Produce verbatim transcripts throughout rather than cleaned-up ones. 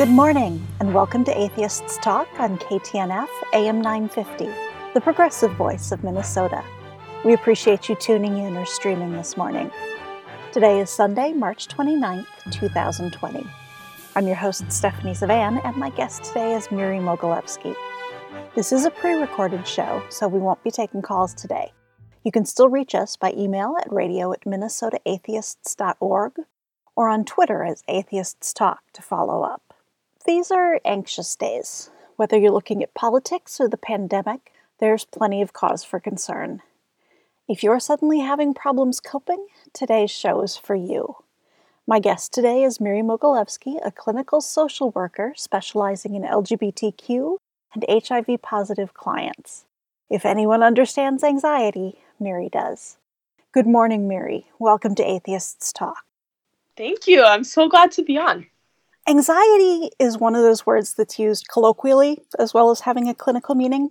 Good morning, and welcome to Atheists Talk on K T N F A M nine fifty, the progressive voice of Minnesota. We appreciate you tuning in or streaming this morning. Today is Sunday, March twenty-ninth, two thousand twenty. I'm your host, Stephanie Zvan, and my guest today is Miri Mogilevsky. This is a pre-recorded show, so we won't be taking calls today. You can still reach us by email at radio at minnesota atheists dot org or on Twitter as Atheists Talk to follow up. These are anxious days. Whether you're looking at politics or the pandemic, there's plenty of cause for concern. If you're suddenly having problems coping, today's show is for you. My guest today is Miri Mogilevsky, a clinical social worker specializing in L G B T Q and H I V-positive clients. If anyone understands anxiety, Miri does. Good morning, Miri. Welcome to Atheists Talk. Thank you. I'm so glad to be on. Anxiety is one of those words that's used colloquially as well as having a clinical meaning.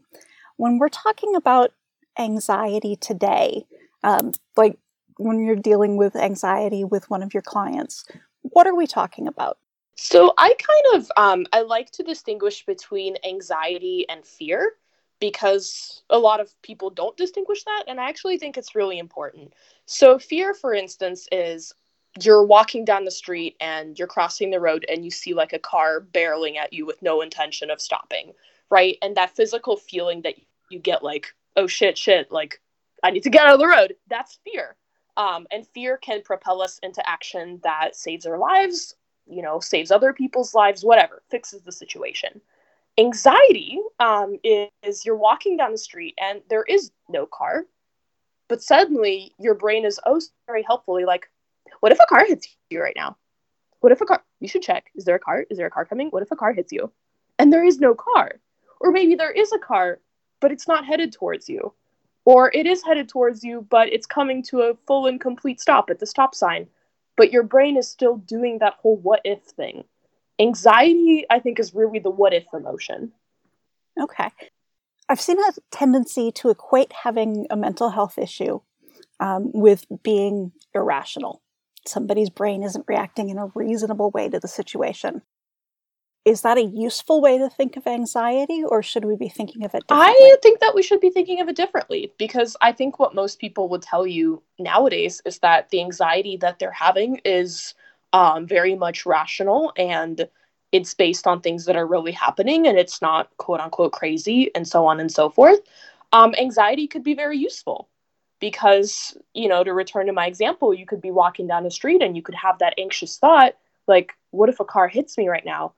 When we're talking about anxiety today, um, like when you're dealing with anxiety with one of your clients, what are we talking about? So I kind of, um, I like to distinguish between anxiety and fear because a lot of people don't distinguish that. And I actually think it's really important. So fear, for instance, is you're walking down the street and you're crossing the road and you see like a car barreling at you with no intention of stopping, right? And that physical feeling that you get like, oh shit, shit, like I need to get out of the road. That's fear. Um, and fear can propel us into action that saves our lives, you know, saves other people's lives, whatever, fixes the situation. Anxiety um, is, is you're walking down the street and there is no car, but suddenly your brain is, oh, very helpfully like, what if a car hits you right now? What if a car, you should check, is there a car? Is there a car coming? What if a car hits you? And there is no car. Or maybe there is a car, but it's not headed towards you. Or it is headed towards you, but it's coming to a full and complete stop at the stop sign. But your brain is still doing that whole what if thing. Anxiety, I think, is really the what if emotion. Okay. I've seen a tendency to equate having a mental health issue um, with being irrational. Somebody's brain isn't reacting in a reasonable way to the situation. Is that a useful way to think of anxiety, or should we be thinking of it differently? I think that we should be thinking of it differently, because I think what most people would tell you nowadays is that the anxiety that they're having is um, very much rational, and it's based on things that are really happening, and it's not quote-unquote crazy, and so on and so forth. Um, anxiety could be very useful. Because, you know, to return to my example, you could be walking down the street and you could have that anxious thought, like, what if a car hits me right now?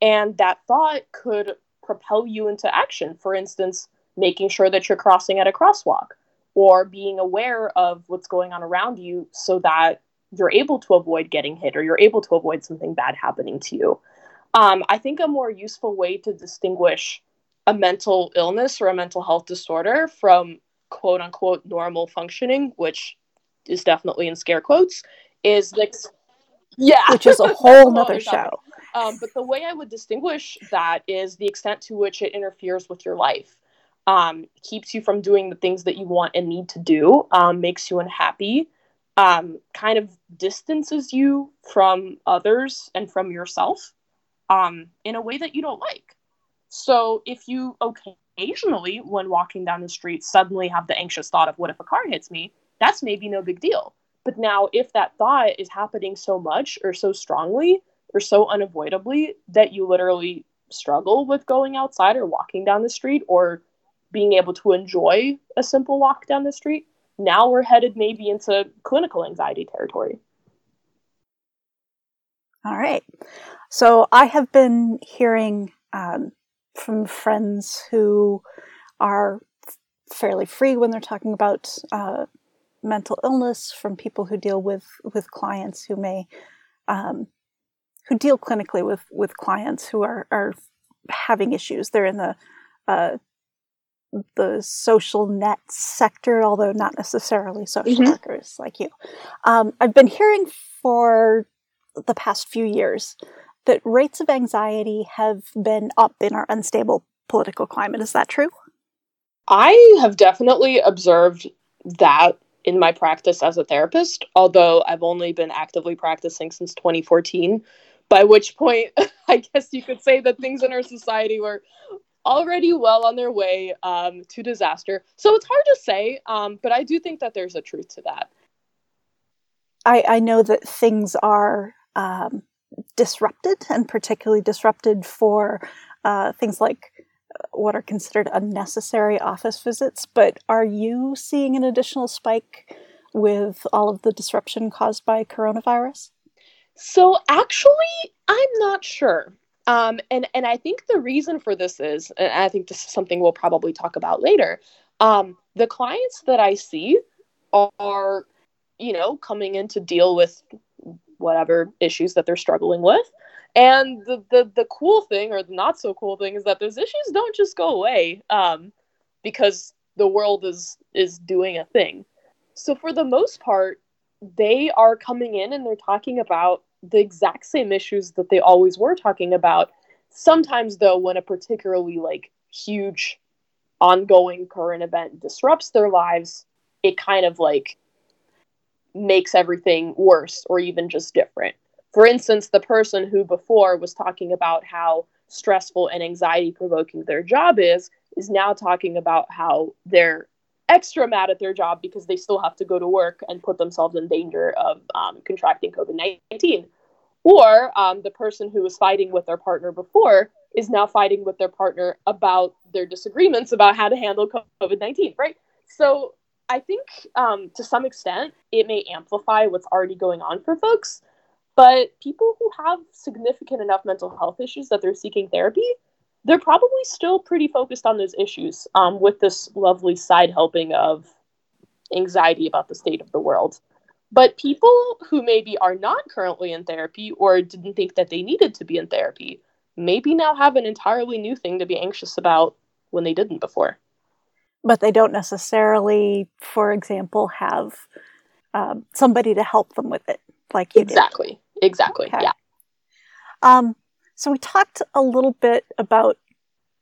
And that thought could propel you into action. For instance, making sure that you're crossing at a crosswalk or being aware of what's going on around you so that you're able to avoid getting hit or you're able to avoid something bad happening to you. Um, I think a more useful way to distinguish a mental illness or a mental health disorder from quote unquote normal functioning, which is definitely in scare quotes, is like, yeah, which is a whole nother show. Um, but the way I would distinguish that is the extent to which it interferes with your life, um, keeps you from doing the things that you want and need to do, um, makes you unhappy, um, kind of distances you from others and from yourself, um, in a way that you don't like. So if you, okay, occasionally, when walking down the street, suddenly have the anxious thought of what if a car hits me, that's maybe no big deal. But now if that thought is happening so much or so strongly or so unavoidably that you literally struggle with going outside or walking down the street or being able to enjoy a simple walk down the street, now we're headed maybe into clinical anxiety territory. All right. So I have been hearing um, from friends who are fairly free when they're talking about uh, mental illness, from people who deal with, with clients who may, um, who deal clinically with, with clients who are, are having issues. They're in the, uh, the social net sector, although not necessarily social mm-hmm. workers like you. Um, I've been hearing for the past few years that rates of anxiety have been up in our unstable political climate. Is that true? I have definitely observed that in my practice as a therapist, although I've only been actively practicing since twenty fourteen. by which point I guess you could say that things in our society were already well on their way um, to disaster. So it's hard to say, um, but I do think that there's a truth to that. I, I know that things are um, disrupted, and particularly disrupted for uh, things like what are considered unnecessary office visits. But are you seeing an additional spike with all of the disruption caused by coronavirus? So actually, I'm not sure. Um, and, and I think the reason for this is, and I think this is something we'll probably talk about later, um, the clients that I see are, you know, coming in to deal with whatever issues that they're struggling with. And the, the, the cool thing, or the not so cool thing, is that those issues don't just go away um, because the world is, is doing a thing. So for the most part, they are coming in and they're talking about the exact same issues that they always were talking about. Sometimes, though, when a particularly like huge ongoing current event disrupts their lives, it kind of like makes everything worse or even just different. For instance, the person who before was talking about how stressful and anxiety-provoking their job is, is now talking about how they're extra mad at their job because they still have to go to work and put themselves in danger of um, contracting COVID nineteen. Or um, the person who was fighting with their partner before is now fighting with their partner about their disagreements about how to handle COVID nineteen, right? So I think um, to some extent, it may amplify what's already going on for folks, but people who have significant enough mental health issues that they're seeking therapy, they're probably still pretty focused on those issues um, with this lovely side helping of anxiety about the state of the world. But people who maybe are not currently in therapy or didn't think that they needed to be in therapy, maybe now have an entirely new thing to be anxious about when they didn't before. But they don't necessarily, for example, have um, somebody to help them with it like you exactly. did. Exactly. Exactly. Okay. Yeah. Um, So we talked a little bit about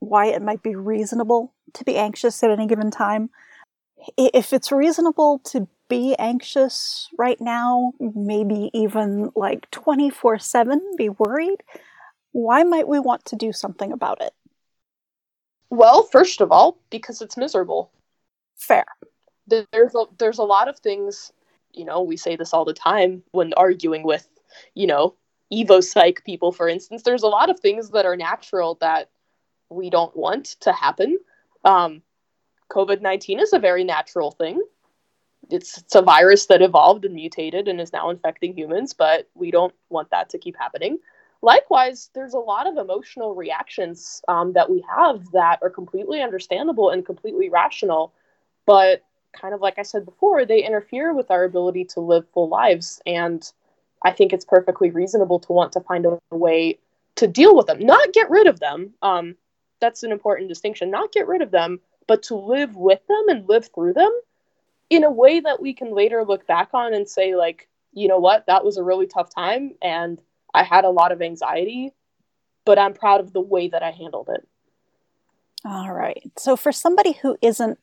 why it might be reasonable to be anxious at any given time. If it's reasonable to be anxious right now, maybe even like twenty-four seven, be worried, why might we want to do something about it? Well, first of all, because it's miserable. Fair. There's a, there's a lot of things, you know, we say this all the time when arguing with, you know, Evo psych people, for instance. There's a lot of things that are natural that we don't want to happen. Um, COVID nineteen is a very natural thing. It's, it's a virus that evolved and mutated and is now infecting humans, but we don't want that to keep happening. Likewise, there's a lot of emotional reactions um, that we have that are completely understandable and completely rational, but kind of like I said before, they interfere with our ability to live full lives, and I think it's perfectly reasonable to want to find a way to deal with them, not get rid of them. Um, that's an important distinction, not get rid of them, but to live with them and live through them in a way that we can later look back on and say, like, you know what, that was a really tough time and I had a lot of anxiety, but I'm proud of the way that I handled it. All right. So for somebody who isn't,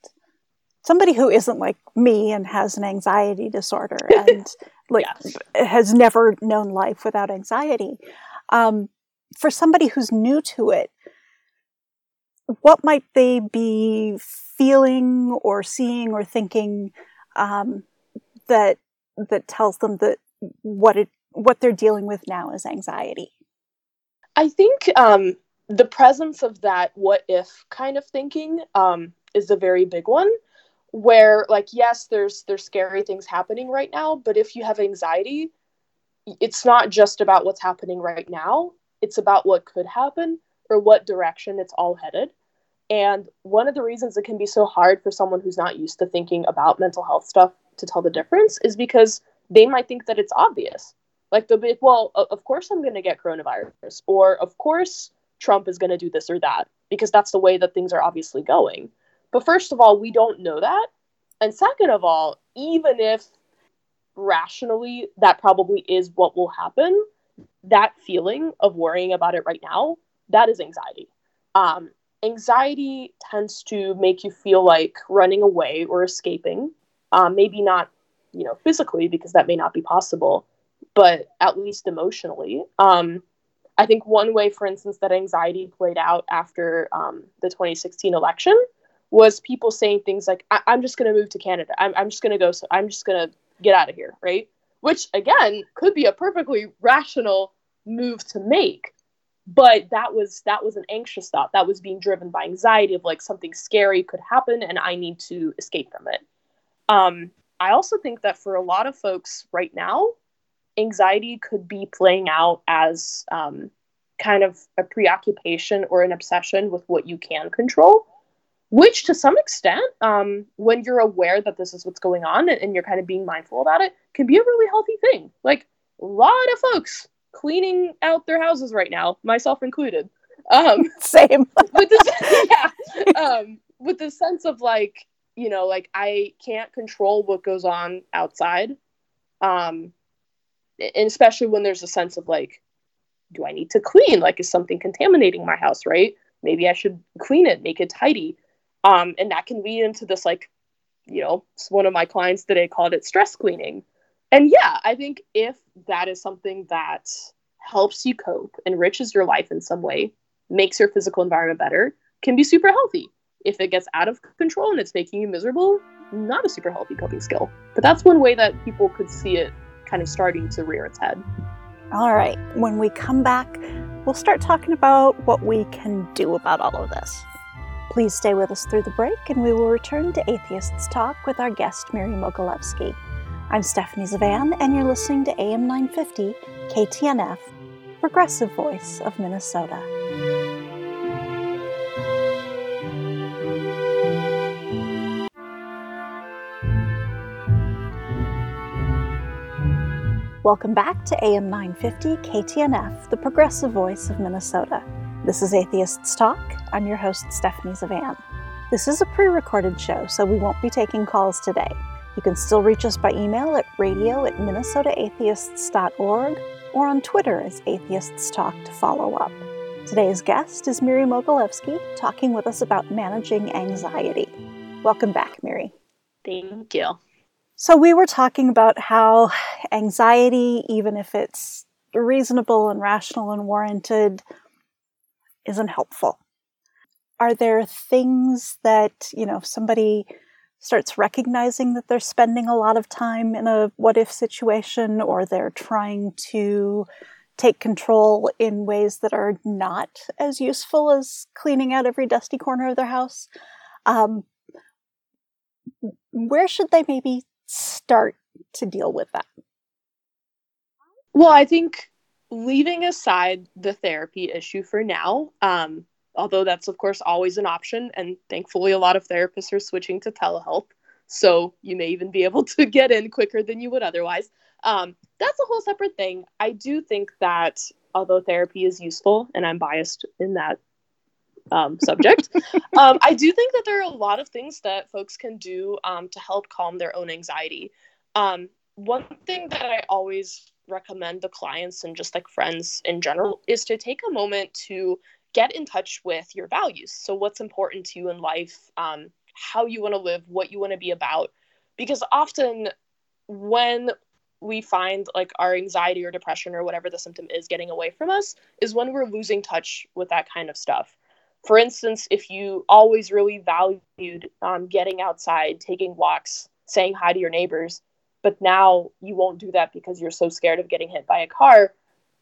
somebody who isn't like me and has an anxiety disorder and like yeah. has never known life without anxiety. Um, for somebody who's new to it, what might they be feeling or seeing or thinking um, that that tells them that what it what they're dealing with now is anxiety? I think um, the presence of that "what if" kind of thinking um, is a very big one. Where, like, yes, there's there's scary things happening right now, but if you have anxiety, it's not just about what's happening right now. It's about what could happen or what direction it's all headed. And one of the reasons it can be so hard for someone who's not used to thinking about mental health stuff to tell the difference is because they might think that it's obvious. Like, they'll be like, well, of course I'm going to get coronavirus, or of course Trump is going to do this or that, because that's the way that things are obviously going. But first of all, we don't know that. And second of all, even if rationally that probably is what will happen, that feeling of worrying about it right now, that is anxiety. Um, anxiety tends to make you feel like running away or escaping. Um, maybe not, you know, physically, because that may not be possible, but at least emotionally. Um, I think one way, for instance, that anxiety played out after um, the twenty sixteen election was people saying things like, I- I'm just going to move to Canada. I'm, I'm just going to go. So I'm just going to get out of here. Right. Which, again, could be a perfectly rational move to make. But that was that was an anxious thought that was being driven by anxiety of like something scary could happen and I need to escape from it. Um, I also think that for a lot of folks right now, anxiety could be playing out as um, kind of a preoccupation or an obsession with what you can control, which to some extent, um, when you're aware that this is what's going on and, and you're kind of being mindful about it, can be a really healthy thing. Like a lot of folks cleaning out their houses right now, myself included. Um, Same. with this, yeah, um, with the sense of like, you know, like I can't control what goes on outside. Um, and especially when there's a sense of like, do I need to clean? Like, is something contaminating my house, right? Maybe I should clean it, make it tidy. Um, and that can lead into this, like, you know, one of my clients today called it stress cleaning. And yeah, I think if that is something that helps you cope, enriches your life in some way, makes your physical environment better, can be super healthy. If it gets out of control and it's making you miserable, not a super healthy coping skill. But that's one way that people could see it kind of starting to rear its head. All right. When we come back, we'll start talking about what we can do about all of this. Please stay with us through the break, and we will return to Atheists Talk with our guest, Miri Mogilevsky. I'm Stephanie Zvan, and you're listening to A M nine fifty, K T N F, Progressive Voice of Minnesota. Welcome back to A M nine fifty, K T N F, the Progressive Voice of Minnesota. This is Atheists Talk. I'm your host, Stephanie Zvan. This is a pre-recorded show, so we won't be taking calls today. You can still reach us by email at radio at minnesota atheists dot org or on Twitter as Atheists Talk to follow up. Today's guest is Miri Mogilevsky, talking with us about managing anxiety. Welcome back, Miri. Thank you. So we were talking about how anxiety, even if it's reasonable and rational and warranted, isn't helpful. Are there things that, you know, if somebody starts recognizing that they're spending a lot of time in a what-if situation, or they're trying to take control in ways that are not as useful as cleaning out every dusty corner of their house, um, where should they maybe start to deal with that? Well, I think leaving aside the therapy issue for now, um, although that's, of course, always an option. And thankfully, a lot of therapists are switching to telehealth. So you may even be able to get in quicker than you would otherwise. Um, that's a whole separate thing. I do think that although therapy is useful, and I'm biased in that um, subject, um, I do think that there are a lot of things that folks can do um, to help calm their own anxiety. Um, one thing that I always recommend to clients and just like friends in general is to take a moment to get in touch with your values. So what's important to you in life, um, how you want to live, what you want to be about. Because often when we find like our anxiety or depression or whatever the symptom is getting away from us is when we're losing touch with that kind of stuff. For instance, if you always really valued um, getting outside, taking walks, saying hi to your neighbors, but now you won't do that because you're so scared of getting hit by a car,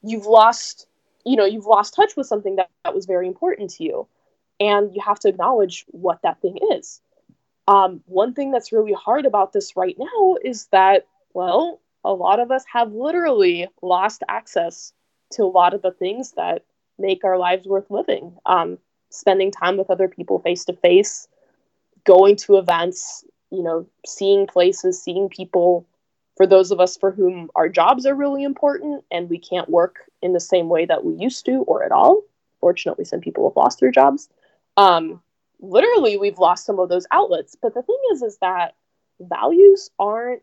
you've lost you know, you've lost touch with something that, that was very important to you. And you have to acknowledge what that thing is. Um, one thing that's really hard about this right now is that, well, a lot of us have literally lost access to a lot of the things that make our lives worth living. Um, spending time with other people face to face, going to events, you know, seeing places, seeing people. For those of us for whom our jobs are really important and we can't work in the same way that we used to or at all, fortunately, some people have lost their jobs. Um, literally, we've lost some of those outlets. But the thing is, is that values aren't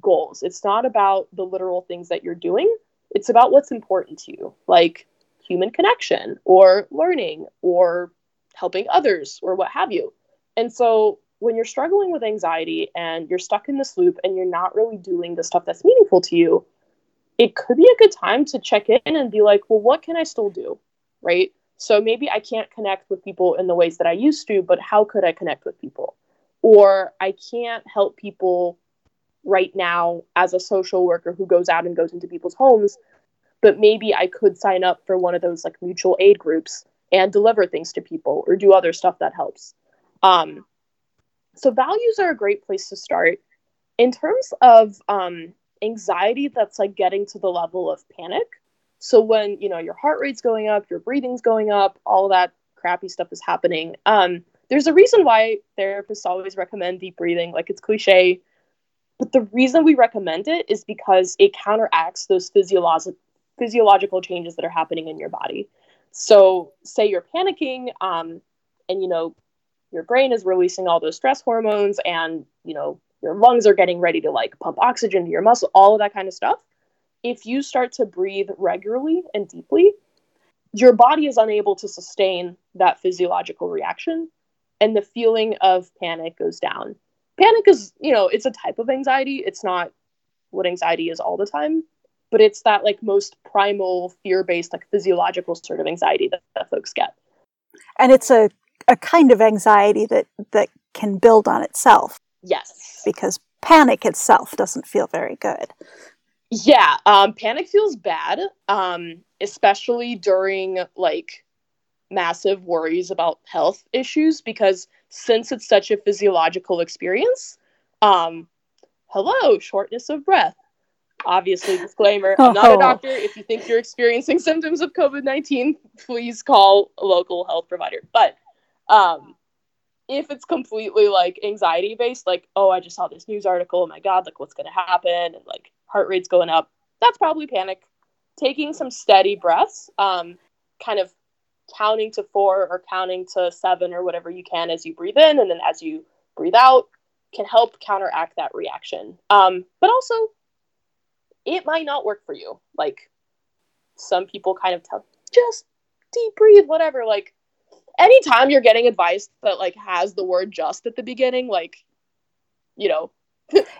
goals. It's not about the literal things that you're doing. It's about what's important to you, like human connection or learning or helping others or what have you. And so when you're struggling with anxiety and you're stuck in this loop and you're not really doing the stuff that's meaningful to you, it could be a good time to check in and be like, well, what can I still do? Right? So maybe I can't connect with people in the ways that I used to, but how could I connect with people? Or I can't help people right now as a social worker who goes out and goes into people's homes, but maybe I could sign up for one of those like mutual aid groups and deliver things to people or do other stuff that helps. Um, so values are a great place to start. In terms of um, anxiety, that's like getting to the level of panic. So when, you know, your heart rate's going up, your breathing's going up, all that crappy stuff is happening. Um, there's a reason why therapists always recommend deep breathing. Like, it's cliche, but the reason we recommend it is because it counteracts those physiolog- physiological changes that are happening in your body. So say you're panicking, um, and, you know, your brain is releasing all those stress hormones and, you know, your lungs are getting ready to like pump oxygen to your muscle, all of that kind of stuff. If you start to breathe regularly and deeply, your body is unable to sustain that physiological reaction, and the feeling of panic goes down. Panic is, you know, it's a type of anxiety. It's not what anxiety is all the time, but it's that like most primal fear-based, like physiological sort of anxiety that, that folks get. And it's a, a kind of anxiety that, that can build on itself. Yes. Because panic itself doesn't feel very good. Yeah, um, panic feels bad, um, especially during like massive worries about health issues, because since it's such a physiological experience, um, hello, shortness of breath. Obviously, disclaimer, I'm not a doctor. If you think you're experiencing symptoms of covid nineteen, please call a local health provider. But um, if it's completely like anxiety-based, like, oh, I just saw this news article, oh my God, like what's going to happen? And like, heart rate's going up, that's probably panic. Taking some steady breaths, um, kind of counting to four or counting to seven or whatever you can as you breathe in and then as you breathe out, can help counteract that reaction. Um, but also, it might not work for you. Like, some people kind of tell, just deep breathe, whatever. Like, anytime you're getting advice that, like, has the word just at the beginning, like, you know,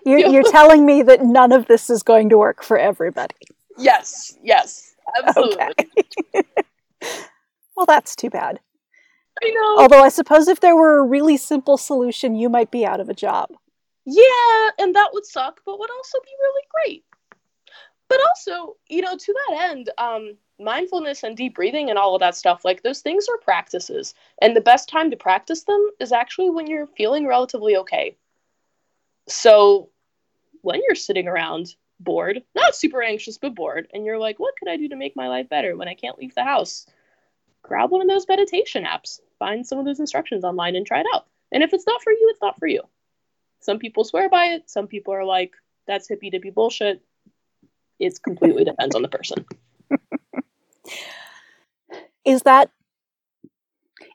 you're, you're telling me that none of this is going to work for everybody. Yes, yes, absolutely. Okay. Well, that's too bad. I know. Although I suppose if there were a really simple solution, you might be out of a job. Yeah, and that would suck, but would also be really great. But also, you know, to that end, um, mindfulness and deep breathing and all of that stuff, like those things are practices. And the best time to practice them is actually when you're feeling relatively okay. So when you're sitting around bored, not super anxious, but bored, and you're like, what could I do to make my life better when I can't leave the house? Grab one of those meditation apps, find some of those instructions online and try it out. And if it's not for you, it's not for you. Some people swear by it. Some people are like, that's hippy dippy bullshit. It completely depends on the person. Is that,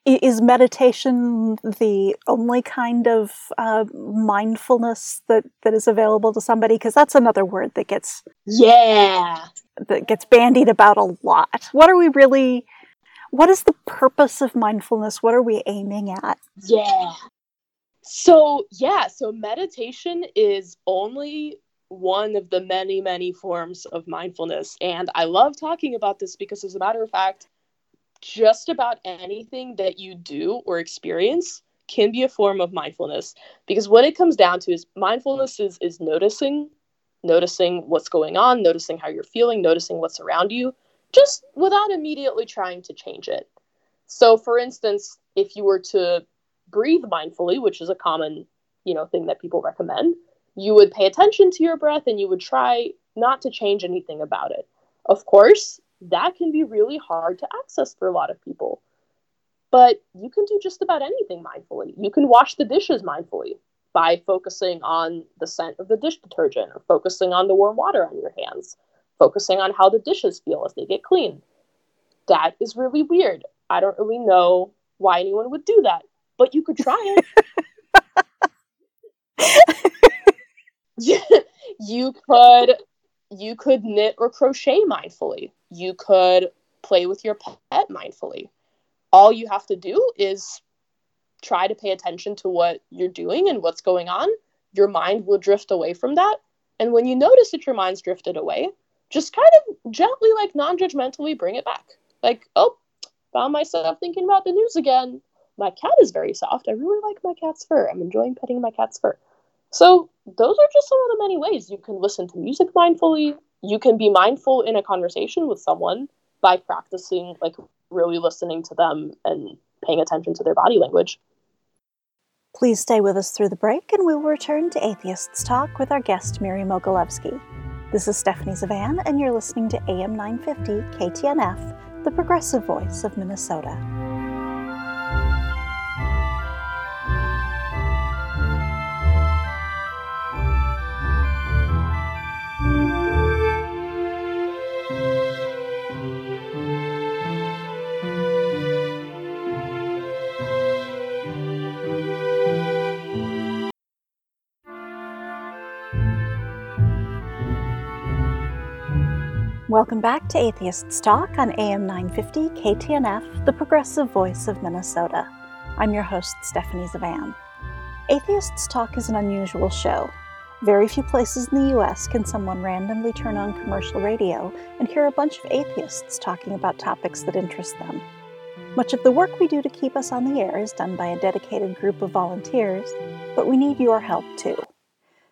is meditation the only kind of uh, mindfulness that, that is available to somebody? Because that's another word that gets yeah that gets bandied about a lot. What are we really? What is the purpose of mindfulness? What are we aiming at? Yeah. So yeah. So meditation is only one of the many, many forms of mindfulness, and I love talking about this because, as a matter of fact, just about anything that you do or experience can be a form of mindfulness, because what it comes down to is mindfulness is, is noticing, noticing what's going on, noticing how you're feeling, noticing what's around you, just without immediately trying to change it. So for instance, if you were to breathe mindfully, which is a common, you know, thing that people recommend, you would pay attention to your breath and you would try not to change anything about it. Of course, that can be really hard to access for a lot of people. But you can do just about anything mindfully. You can wash the dishes mindfully by focusing on the scent of the dish detergent, or focusing on the warm water on your hands, focusing on how the dishes feel as they get clean. That is really weird. I don't really know why anyone would do that, but you could try it. You could... You could knit or crochet mindfully. You could play with your pet mindfully. All you have to do is try to pay attention to what you're doing and what's going on. Your mind will drift away from that. And when you notice that your mind's drifted away, just kind of gently, like, non-judgmentally bring it back. Like, oh, found myself thinking about the news again. My cat is very soft. I really like my cat's fur. I'm enjoying petting my cat's fur. So those are just some of the many ways you can listen to music mindfully. You can be mindful in a conversation with someone by practicing, like, really listening to them and paying attention to their body language. Please stay with us through the break, and we will return to Atheists Talk with our guest, Miri Mogilevsky. This is Stephanie Zvan, and you're listening to A M nine fifty K T N F, the progressive voice of Minnesota. Welcome back to Atheists Talk on A M nine fifty K T N F, the progressive voice of Minnesota. I'm your host, Stephanie Zvan. Atheists Talk is an unusual show. Very few places in the U S can someone randomly turn on commercial radio and hear a bunch of atheists talking about topics that interest them. Much of the work we do to keep us on the air is done by a dedicated group of volunteers, but we need your help too.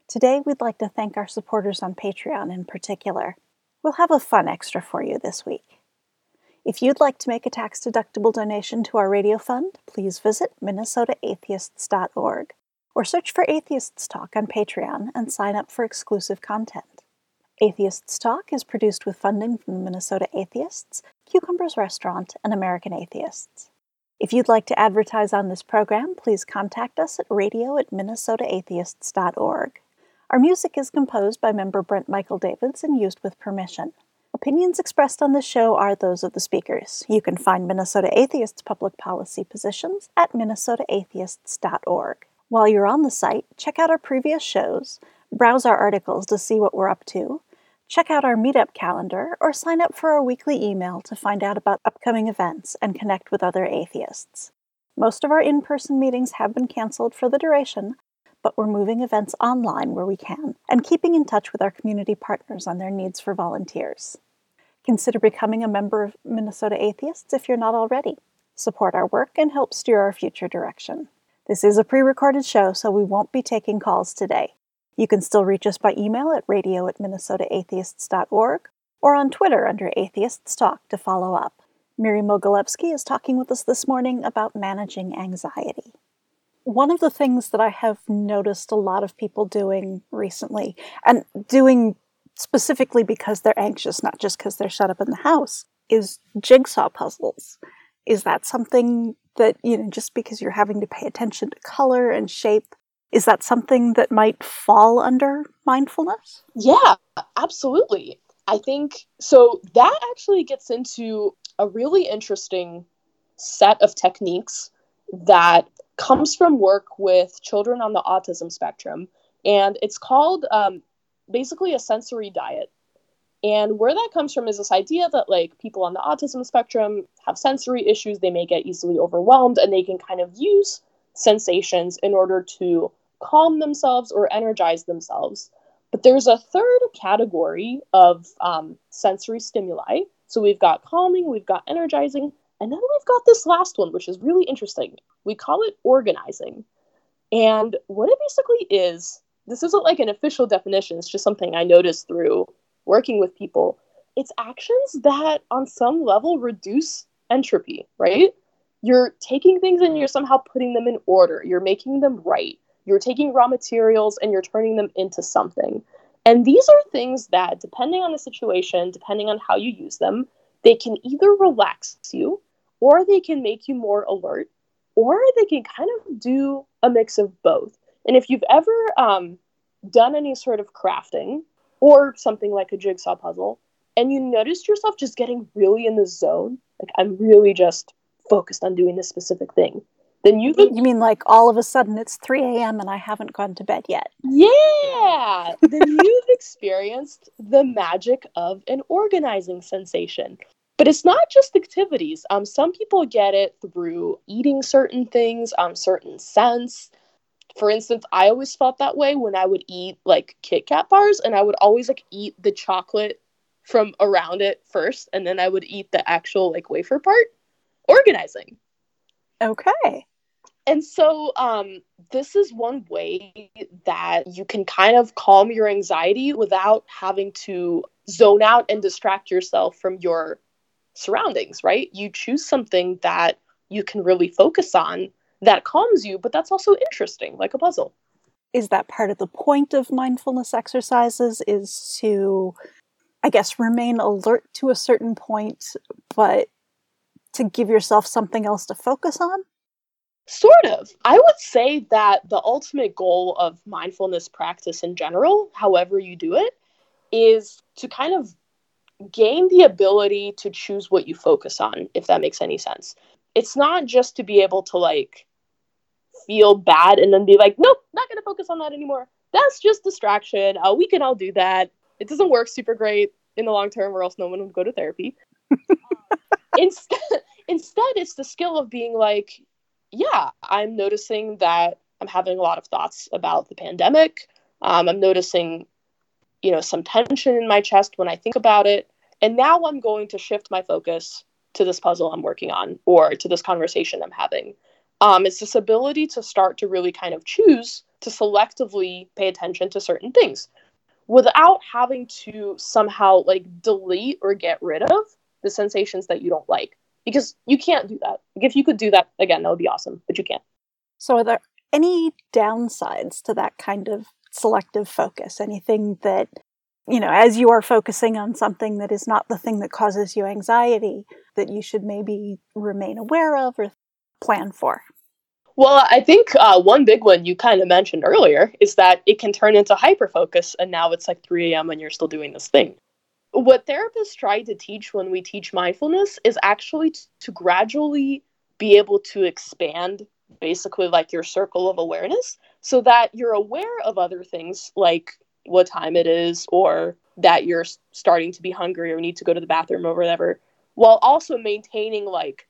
Today, we'd like to thank our supporters on Patreon in particular. We'll have a fun extra for you this week. If you'd like to make a tax-deductible donation to our radio fund, please visit minnesota atheists dot org or search for Atheists Talk on Patreon and sign up for exclusive content. Atheists Talk is produced with funding from the Minnesota Atheists, Cucumbers Restaurant, and American Atheists. If you'd like to advertise on this program, please contact us at radio at minnesota atheists dot org. Our music is composed by member Brent Michael Davids and used with permission. Opinions expressed on this show are those of the speakers. You can find Minnesota Atheists' public policy positions at minnesota atheists dot org. While you're on the site, check out our previous shows, browse our articles to see what we're up to, check out our meetup calendar, or sign up for our weekly email to find out about upcoming events and connect with other atheists. Most of our in-person meetings have been canceled for the duration, but we're moving events online where we can, and keeping in touch with our community partners on their needs for volunteers. Consider becoming a member of Minnesota Atheists if you're not already. Support our work and help steer our future direction. This is a pre-recorded show, so we won't be taking calls today. You can still reach us by email at radio at minnesota atheists dot org or on Twitter under Atheists Talk to follow up. Miri Mogilevsky is talking with us this morning about managing anxiety. One of the things that I have noticed a lot of people doing recently, and doing specifically because they're anxious, not just because they're shut up in the house, is jigsaw puzzles. Is that something that, you know, just because you're having to pay attention to color and shape, is that something that might fall under mindfulness? Yeah, absolutely. I think, so that actually gets into a really interesting set of techniques that comes from work with children on the autism spectrum. And it's called um, basically a sensory diet. And where that comes from is this idea that, like, people on the autism spectrum have sensory issues, they may get easily overwhelmed, and they can kind of use sensations in order to calm themselves or energize themselves. But there's a third category of um, sensory stimuli. So we've got calming, we've got energizing, and then we've got this last one, which is really interesting. We call it organizing. And what it basically is, this isn't like an official definition, it's just something I noticed through working with people. It's actions that on some level reduce entropy, right? You're taking things and you're somehow putting them in order. You're making them right. You're taking raw materials and you're turning them into something. And these are things that, depending on the situation, depending on how you use them, they can either relax you, or they can make you more alert, or they can kind of do a mix of both. And if you've ever um, done any sort of crafting or something like a jigsaw puzzle, and you noticed yourself just getting really in the zone, like, I'm really just focused on doing this specific thing, then you can... You mean like all of a sudden it's three a.m. and I haven't gone to bed yet? Yeah! Then you've experienced the magic of an organizing sensation. But it's not just activities. Um, some people get it through eating certain things, um, certain scents. For instance, I always felt that way when I would eat, like, Kit Kat bars, and I would always, like, eat the chocolate from around it first, and then I would eat the actual, like, wafer part. Organizing. Okay. And so um, this is one way that you can kind of calm your anxiety without having to zone out and distract yourself from your surroundings, right? You choose something that you can really focus on that calms you, but that's also interesting, like a puzzle. Is that part of the point of mindfulness exercises, is to, I guess, remain alert to a certain point, but to give yourself something else to focus on? Sort of. I would say that the ultimate goal of mindfulness practice in general, however you do it, is to kind of gain the ability to choose what you focus on, if that makes any sense. It's not just to be able to, like, feel bad and then be like, nope, not going to focus on that anymore. That's just distraction. Uh, we can all do that. It doesn't work super great in the long term, or else no one would go to therapy. Instead, instead, it's the skill of being like, yeah, I'm noticing that I'm having a lot of thoughts about the pandemic. Um, I'm noticing, you know, some tension in my chest when I think about it. And now I'm going to shift my focus to this puzzle I'm working on, or to this conversation I'm having. Um, it's this ability to start to really kind of choose to selectively pay attention to certain things without having to somehow, like, delete or get rid of the sensations that you don't like. Because you can't do that. Like, if you could do that, again, that would be awesome, but you can't. So are there any downsides to that kind of selective focus? Anything that, you know, as you are focusing on something that is not the thing that causes you anxiety, that you should maybe remain aware of or plan for? Well, I think uh, one big one you kind of mentioned earlier is that it can turn into hyperfocus, and now it's like three a.m. and you're still doing this thing. What therapists try to teach when we teach mindfulness is actually t- to gradually be able to expand basically like your circle of awareness, so that you're aware of other things like what time it is, or that you're starting to be hungry or need to go to the bathroom or whatever, while also maintaining like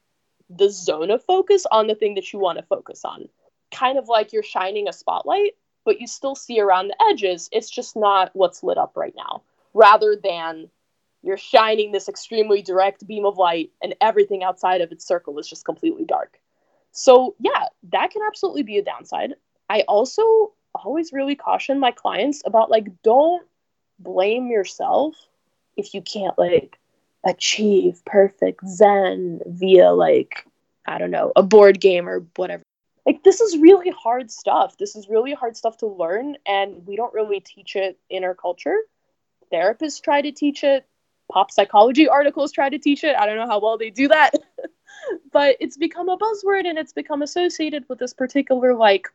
the zone of focus on the thing that you want to focus on. Kind of like you're shining a spotlight, but you still see around the edges. It's just not what's lit up right now. Rather than you're shining this extremely direct beam of light and everything outside of its circle is just completely dark. So yeah, that can absolutely be a downside. I also always really caution my clients about, like, don't blame yourself if you can't, like, achieve perfect Zen via, like, I don't know, a board game or whatever. Like, this is really hard stuff. This is really hard stuff to learn, and we don't really teach it in our culture. Therapists try to teach it. Pop psychology articles try to teach it. I don't know how well they do that. But it's become a buzzword, and it's become associated with this particular, like,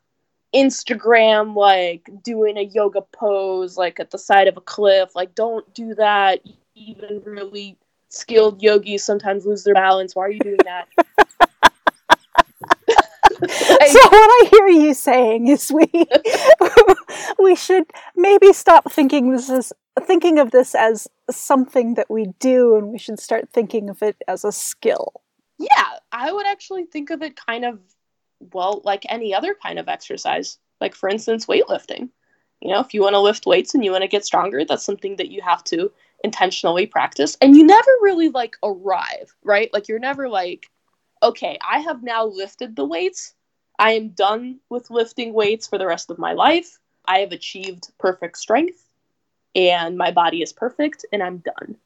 Instagram, like, doing a yoga pose, like, at the side of a cliff. Like, don't do that. Even really skilled yogis sometimes lose their balance. Why are you doing that? Like, so what I hear you saying is we we should maybe stop thinking this is thinking of this as something that we do, and we should start thinking of it as a skill. Yeah, I would actually think of it kind of, well, like any other kind of exercise. Like, for instance, weightlifting. You know, if you want to lift weights and you want to get stronger, that's something that you have to intentionally practice. And you never really, like, arrive, right? Like, you're never like, okay, I have now lifted the weights. I am done with lifting weights for the rest of my life. I have achieved perfect strength, and my body is perfect, and I'm done.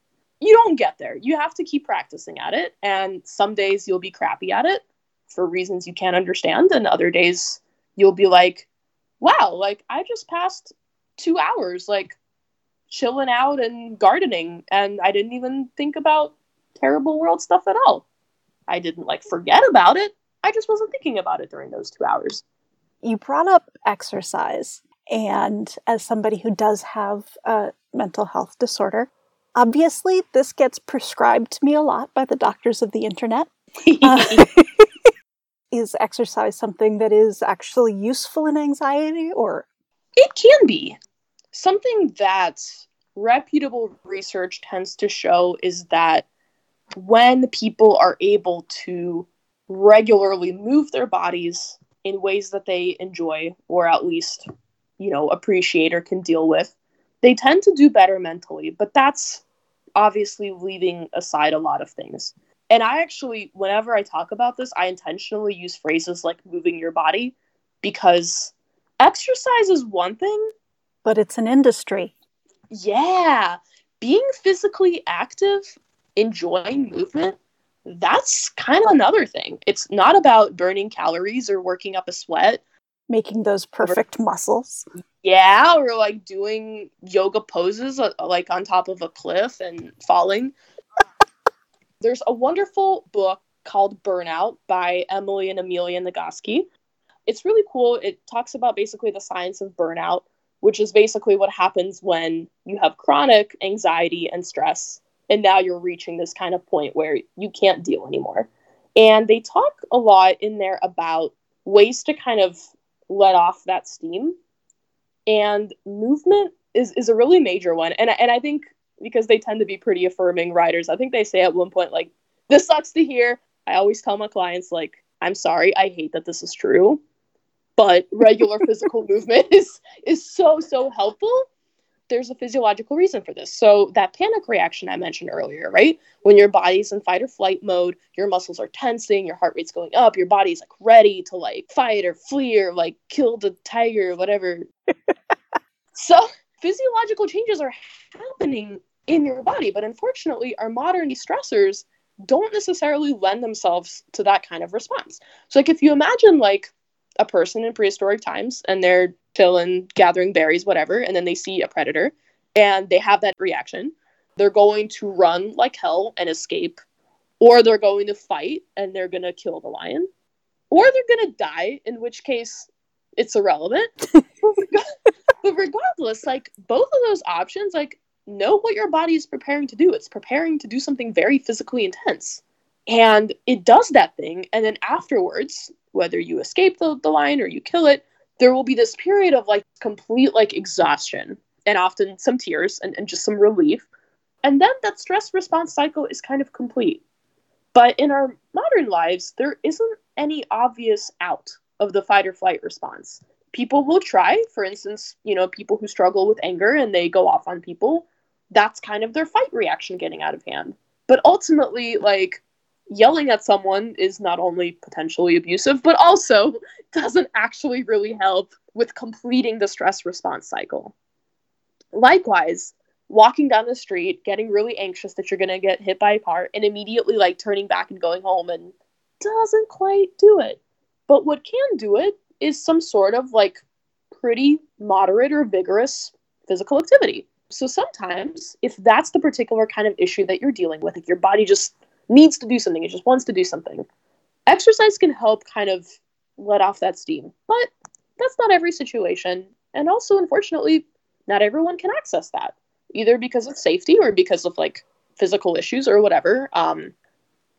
You don't get there. You have to keep practicing at it, and some days you'll be crappy at it for reasons you can't understand, and other days you'll be like, wow, like, I just passed two hours, like, chilling out and gardening, and I didn't even think about terrible world stuff at all. I didn't, like, forget about it. I just wasn't thinking about it during those two hours. You brought up exercise. And as somebody who does have a mental health disorder, obviously this gets prescribed to me a lot by the doctors of the internet. Uh, is exercise something that is actually useful in anxiety, or? It can be. Something that reputable research tends to show is that when people are able to regularly move their bodies in ways that they enjoy, or at least, you know, appreciate or can deal with, they tend to do better mentally. But that's obviously leaving aside a lot of things. And I actually, whenever I talk about this, I intentionally use phrases like moving your body, because exercise is one thing, but it's an industry. Yeah. Being physically active, enjoying movement, that's kind of another thing. It's not about burning calories or working up a sweat. Making those perfect muscles. Yeah, or like doing yoga poses like on top of a cliff and falling. There's a wonderful book called Burnout by Emily and Amelia Nagoski. It's really cool. It talks about basically the science of burnout, which is basically what happens when you have chronic anxiety and stress, and now you're reaching this kind of point where you can't deal anymore. And they talk a lot in there about ways to kind of let off that steam. And movement is, is a really major one. And, and I think because they tend to be pretty affirming writers, I think they say at one point, like, this sucks to hear. I always tell my clients, like, I'm sorry, I hate that this is true, but regular physical movement is, is so, so helpful. There's a physiological reason for this. So that panic reaction I mentioned earlier, right? When your body's in fight or flight mode, your muscles are tensing, your heart rate's going up, your body's like ready to like fight or flee or like kill the tiger or whatever. So physiological changes are happening in your body, but unfortunately our modern stressors don't necessarily lend themselves to that kind of response. So like if you imagine like a person in prehistoric times and they're chilling, gathering berries, whatever, and then they see a predator and they have that reaction, they're going to run like hell and escape, or they're going to fight and they're going to kill the lion, or they're going to die, in which case it's irrelevant. But regardless, like both of those options, like know what your body is preparing to do. It's preparing to do something very physically intense. And it does that thing. And then afterwards, whether you escape the, the lion or you kill it, there will be this period of like complete like exhaustion and often some tears and, and just some relief. And then that stress response cycle is kind of complete. But in our modern lives, there isn't any obvious out of the fight or flight response. People will try, for instance, you know, people who struggle with anger and they go off on people. That's kind of their fight reaction getting out of hand. But ultimately, like, yelling at someone is not only potentially abusive, but also doesn't actually really help with completing the stress response cycle. Likewise, walking down the street, getting really anxious that you're going to get hit by a car, and immediately like turning back and going home and doesn't quite do it. But what can do it is some sort of like pretty moderate or vigorous physical activity. So sometimes if that's the particular kind of issue that you're dealing with, if your body just needs to do something, it just wants to do something, exercise can help kind of let off that steam. But that's not every situation. And also, unfortunately, not everyone can access that, either because of safety or because of like physical issues or whatever. Um,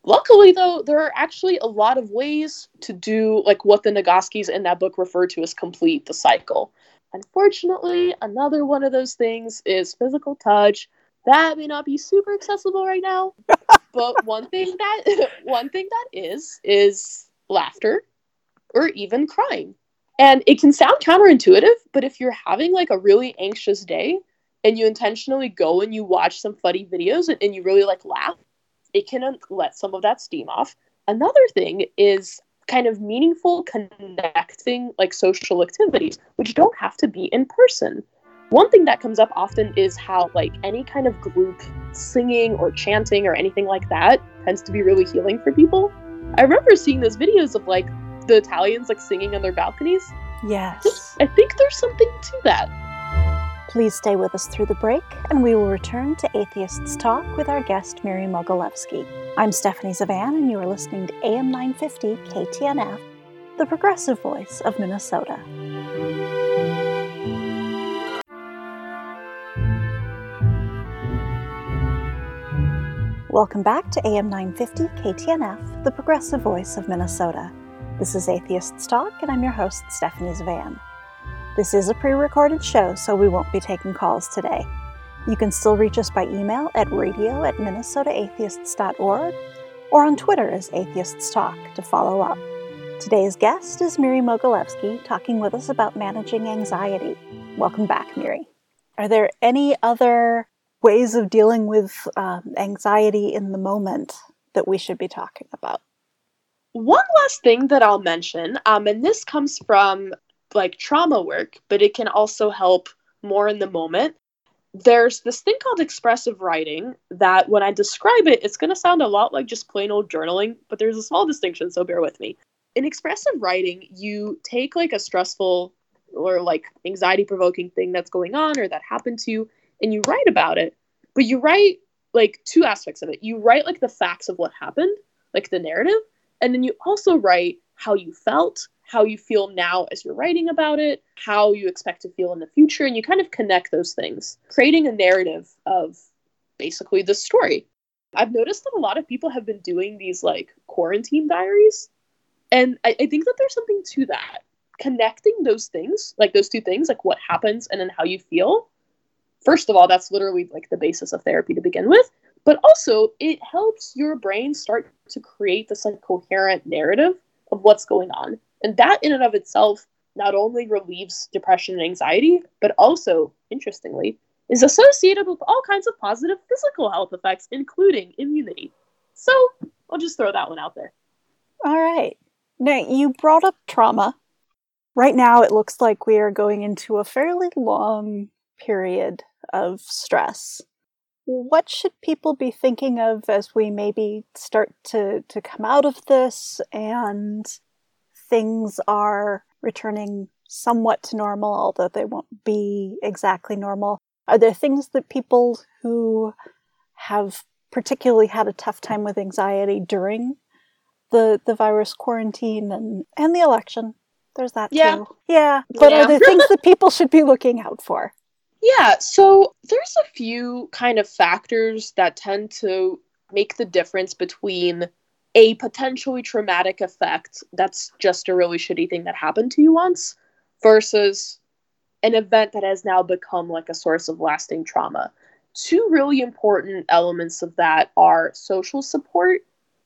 luckily, though, there are actually a lot of ways to do like what the Nagoskis in that book refer to as complete the cycle. Unfortunately, another one of those things is physical touch. That may not be super accessible right now. But one thing that one thing that is, is laughter or even crying. And it can sound counterintuitive, but if you're having like a really anxious day and you intentionally go and you watch some funny videos and, and you really like laugh, it can let some of that steam off. Another thing is kind of meaningful connecting like social activities, which don't have to be in person. One thing that comes up often is how like any kind of group singing or chanting or anything like that tends to be really healing for people. I remember seeing those videos of like the Italians like singing on their balconies. Yes. I think there's something to that. Please stay with us through the break and we will return to Atheists Talk with our guest Miri Mogilevsky. I'm Stephanie Zvan and you are listening to A M nine fifty K T N F, the progressive voice of Minnesota. Welcome back to A M nine fifty K T N F, the progressive voice of Minnesota. This is Atheists Talk, and I'm your host, Stephanie Zvan. This is a pre-recorded show, so we won't be taking calls today. You can still reach us by email at radio at minnesota atheists dot org or on Twitter as Atheists Talk to follow up. Today's guest is Miri Mogilevsky, talking with us about managing anxiety. Welcome back, Miri. Are there any other ways of dealing with uh, anxiety in the moment that we should be talking about. One last thing that I'll mention, um, and this comes from like trauma work, but it can also help more in the moment. There's this thing called expressive writing that when I describe it, it's going to sound a lot like just plain old journaling, but there's a small distinction, so bear with me. In expressive writing, you take like a stressful or like anxiety-provoking thing that's going on or that happened to you, and you write about it, but you write like two aspects of it. You write like the facts of what happened, like the narrative, and then you also write how you felt, how you feel now as you're writing about it, how you expect to feel in the future, and you kind of connect those things, creating a narrative of basically the story. I've noticed that a lot of people have been doing these like quarantine diaries, and I, I think that there's something to that. Connecting those things, like those two things, like what happens and then how you feel. First of all, that's literally like the basis of therapy to begin with, but also it helps your brain start to create this like coherent narrative of what's going on. And that in and of itself not only relieves depression and anxiety, but also, interestingly, is associated with all kinds of positive physical health effects, including immunity. So I'll just throw that one out there. All right. Now, you brought up trauma. Right now, it looks like we are going into a fairly long period of stress. What should people be thinking of as we maybe start to, to come out of this and things are returning somewhat to normal, although they won't be exactly normal? Are there things that people who have particularly had a tough time with anxiety during the the virus quarantine and, and the election? There's that yeah. too. Yeah. But yeah. Are there things that people should be looking out for? Yeah, so there's a few kind of factors that tend to make the difference between a potentially traumatic effect that's just a really shitty thing that happened to you once versus an event that has now become like a source of lasting trauma. Two really important elements of that are social support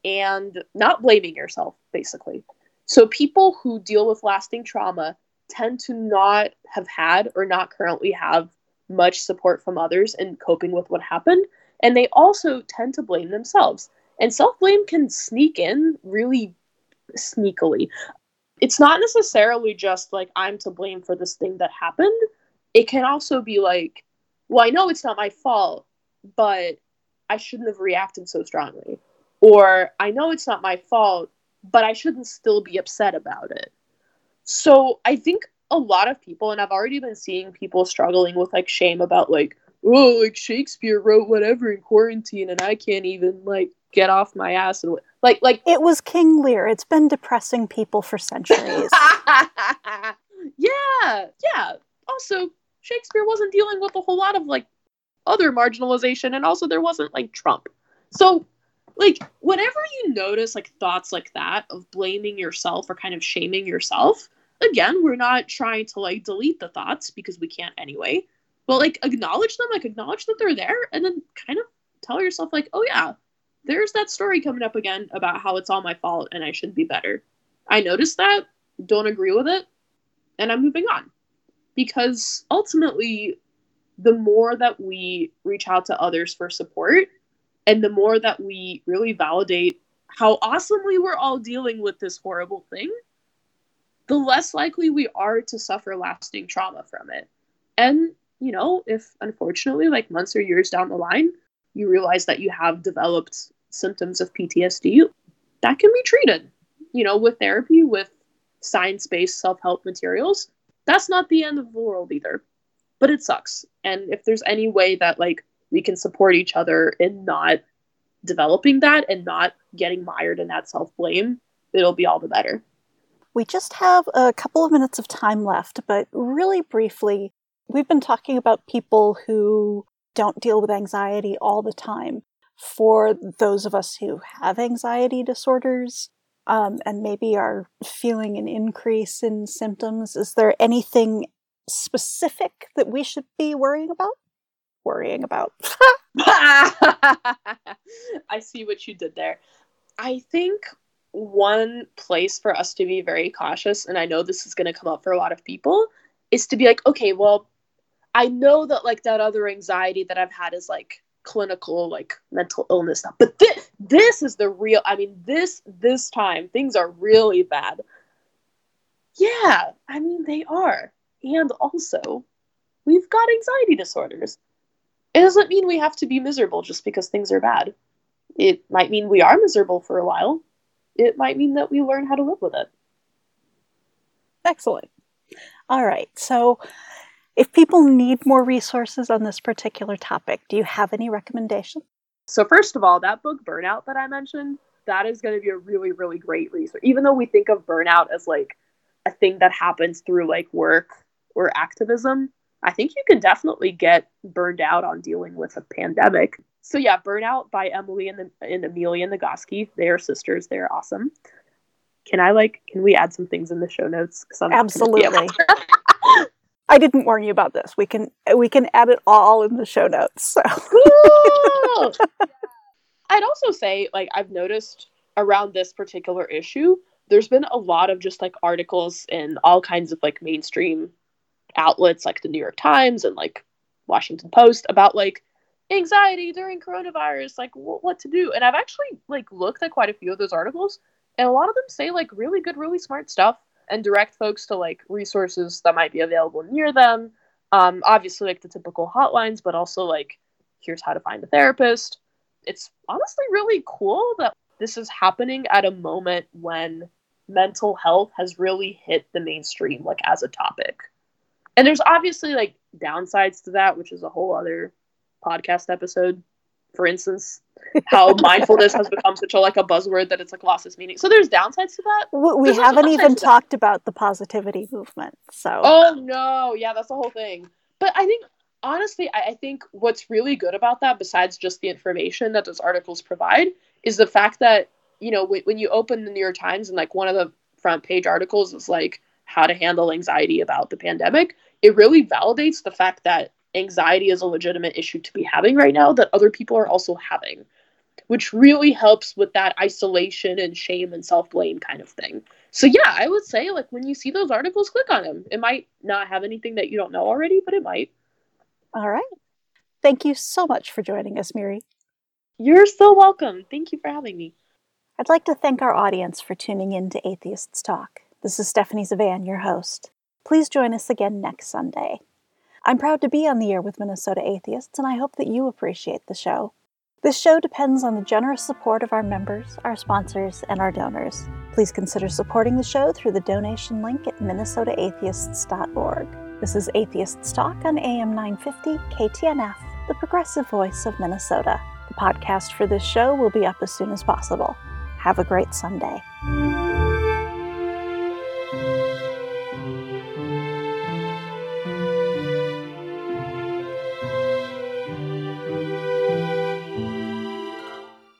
and not blaming yourself, basically. So people who deal with lasting trauma tend to not have had or not currently have much support from others in coping with what happened. And they also tend to blame themselves. And self-blame can sneak in really sneakily. It's not necessarily just like, I'm to blame for this thing that happened. It can also be like, well, I know it's not my fault, but I shouldn't have reacted so strongly. Or I know it's not my fault, but I shouldn't still be upset about it. So I think a lot of people, and I've already been seeing people struggling with like shame about like, oh, like Shakespeare wrote whatever in quarantine and I can't even like get off my ass and what like like it was King Lear. It's been depressing people for centuries. yeah. Yeah. Also, Shakespeare wasn't dealing with a whole lot of like other marginalization, and also there wasn't like Trump. So like, whenever you notice, like, thoughts like that of blaming yourself or kind of shaming yourself, again, we're not trying to, like, delete the thoughts because we can't anyway, but, like, acknowledge them, like, acknowledge that they're there, and then kind of tell yourself, like, oh, yeah, there's that story coming up again about how it's all my fault and I should be better. I noticed that, don't agree with it, and I'm moving on. Because ultimately, the more that we reach out to others for support, and the more that we really validate how awesomely we're all dealing with this horrible thing, the less likely we are to suffer lasting trauma from it. And, you know, if unfortunately, like months or years down the line, you realize that you have developed symptoms of P T S D, that can be treated, you know, with therapy, with science-based self-help materials. That's not the end of the world either, but it sucks. And if there's any way that like, we can support each other in not developing that and not getting mired in that self-blame, it'll be all the better. We just have a couple of minutes of time left, but really briefly, we've been talking about people who don't deal with anxiety all the time. For those of us who have anxiety disorders, um, and maybe are feeling an increase in symptoms, is there anything specific that we should be worrying about? worrying about. I see what you did there. I think one place for us to be very cautious, and I know this is going to come up for a lot of people, is to be like, okay, well, I know that like that other anxiety that I've had is like clinical, like mental illness stuff. But this, this is the real, I mean, this, this time things are really bad. Yeah. I mean, they are. And also we've got anxiety disorders. It doesn't mean we have to be miserable just because things are bad. It might mean we are miserable for a while. It might mean that we learn how to live with it. Excellent. All right. So if people need more resources on this particular topic, do you have any recommendations? So first of all, that book Burnout that I mentioned, that is going to be a really, really great resource. Even though we think of burnout as like a thing that happens through like work or activism, I think you can definitely get burned out on dealing with a pandemic. So yeah, Burnout by Emily and, the, and Amelia Nagoski. They are sisters. They're awesome. Can I like, can we add some things in the show notes? I'm Absolutely. I didn't warn you about this. We can we can add it all in the show notes. So. I'd also say, like, I've noticed around this particular issue, there's been a lot of just like articles in all kinds of like mainstream outlets like the New York Times and like Washington Post about like anxiety during coronavirus, like w- what to do. And I've actually like looked at quite a few of those articles, and a lot of them say like really good, really smart stuff and direct folks to like resources that might be available near them. Um, obviously like the typical hotlines, but also like here's how to find a therapist. It's honestly really cool that this is happening at a moment when mental health has really hit the mainstream, like as a topic. And there's obviously like downsides to that, which is a whole other podcast episode. For instance, how mindfulness has become such a like a buzzword that it's like lost its meaning. So there's downsides to that. We there's haven't even talked about the positivity movement. So oh no, yeah, that's the whole thing. But I think honestly, I, I think what's really good about that, besides just the information that those articles provide, is the fact that you know w- when you open the New York Times and like one of the front page articles is like how to handle anxiety about the pandemic, it really validates the fact that anxiety is a legitimate issue to be having right now that other people are also having, which really helps with that isolation and shame and self-blame kind of thing. So yeah, I would say like when you see those articles, click on them. It might not have anything that you don't know already, but it might. All right. Thank you so much for joining us, Miri. You're so welcome. Thank you for having me. I'd like to thank our audience for tuning in to Atheists Talk. This is Stephanie Zvan, your host. Please join us again next Sunday. I'm proud to be on the air with Minnesota Atheists, and I hope that you appreciate the show. This show depends on the generous support of our members, our sponsors, and our donors. Please consider supporting the show through the donation link at minnesota atheists dot org. This is Atheists Talk on A M nine fifty K T N F, the progressive voice of Minnesota. The podcast for this show will be up as soon as possible. Have a great Sunday.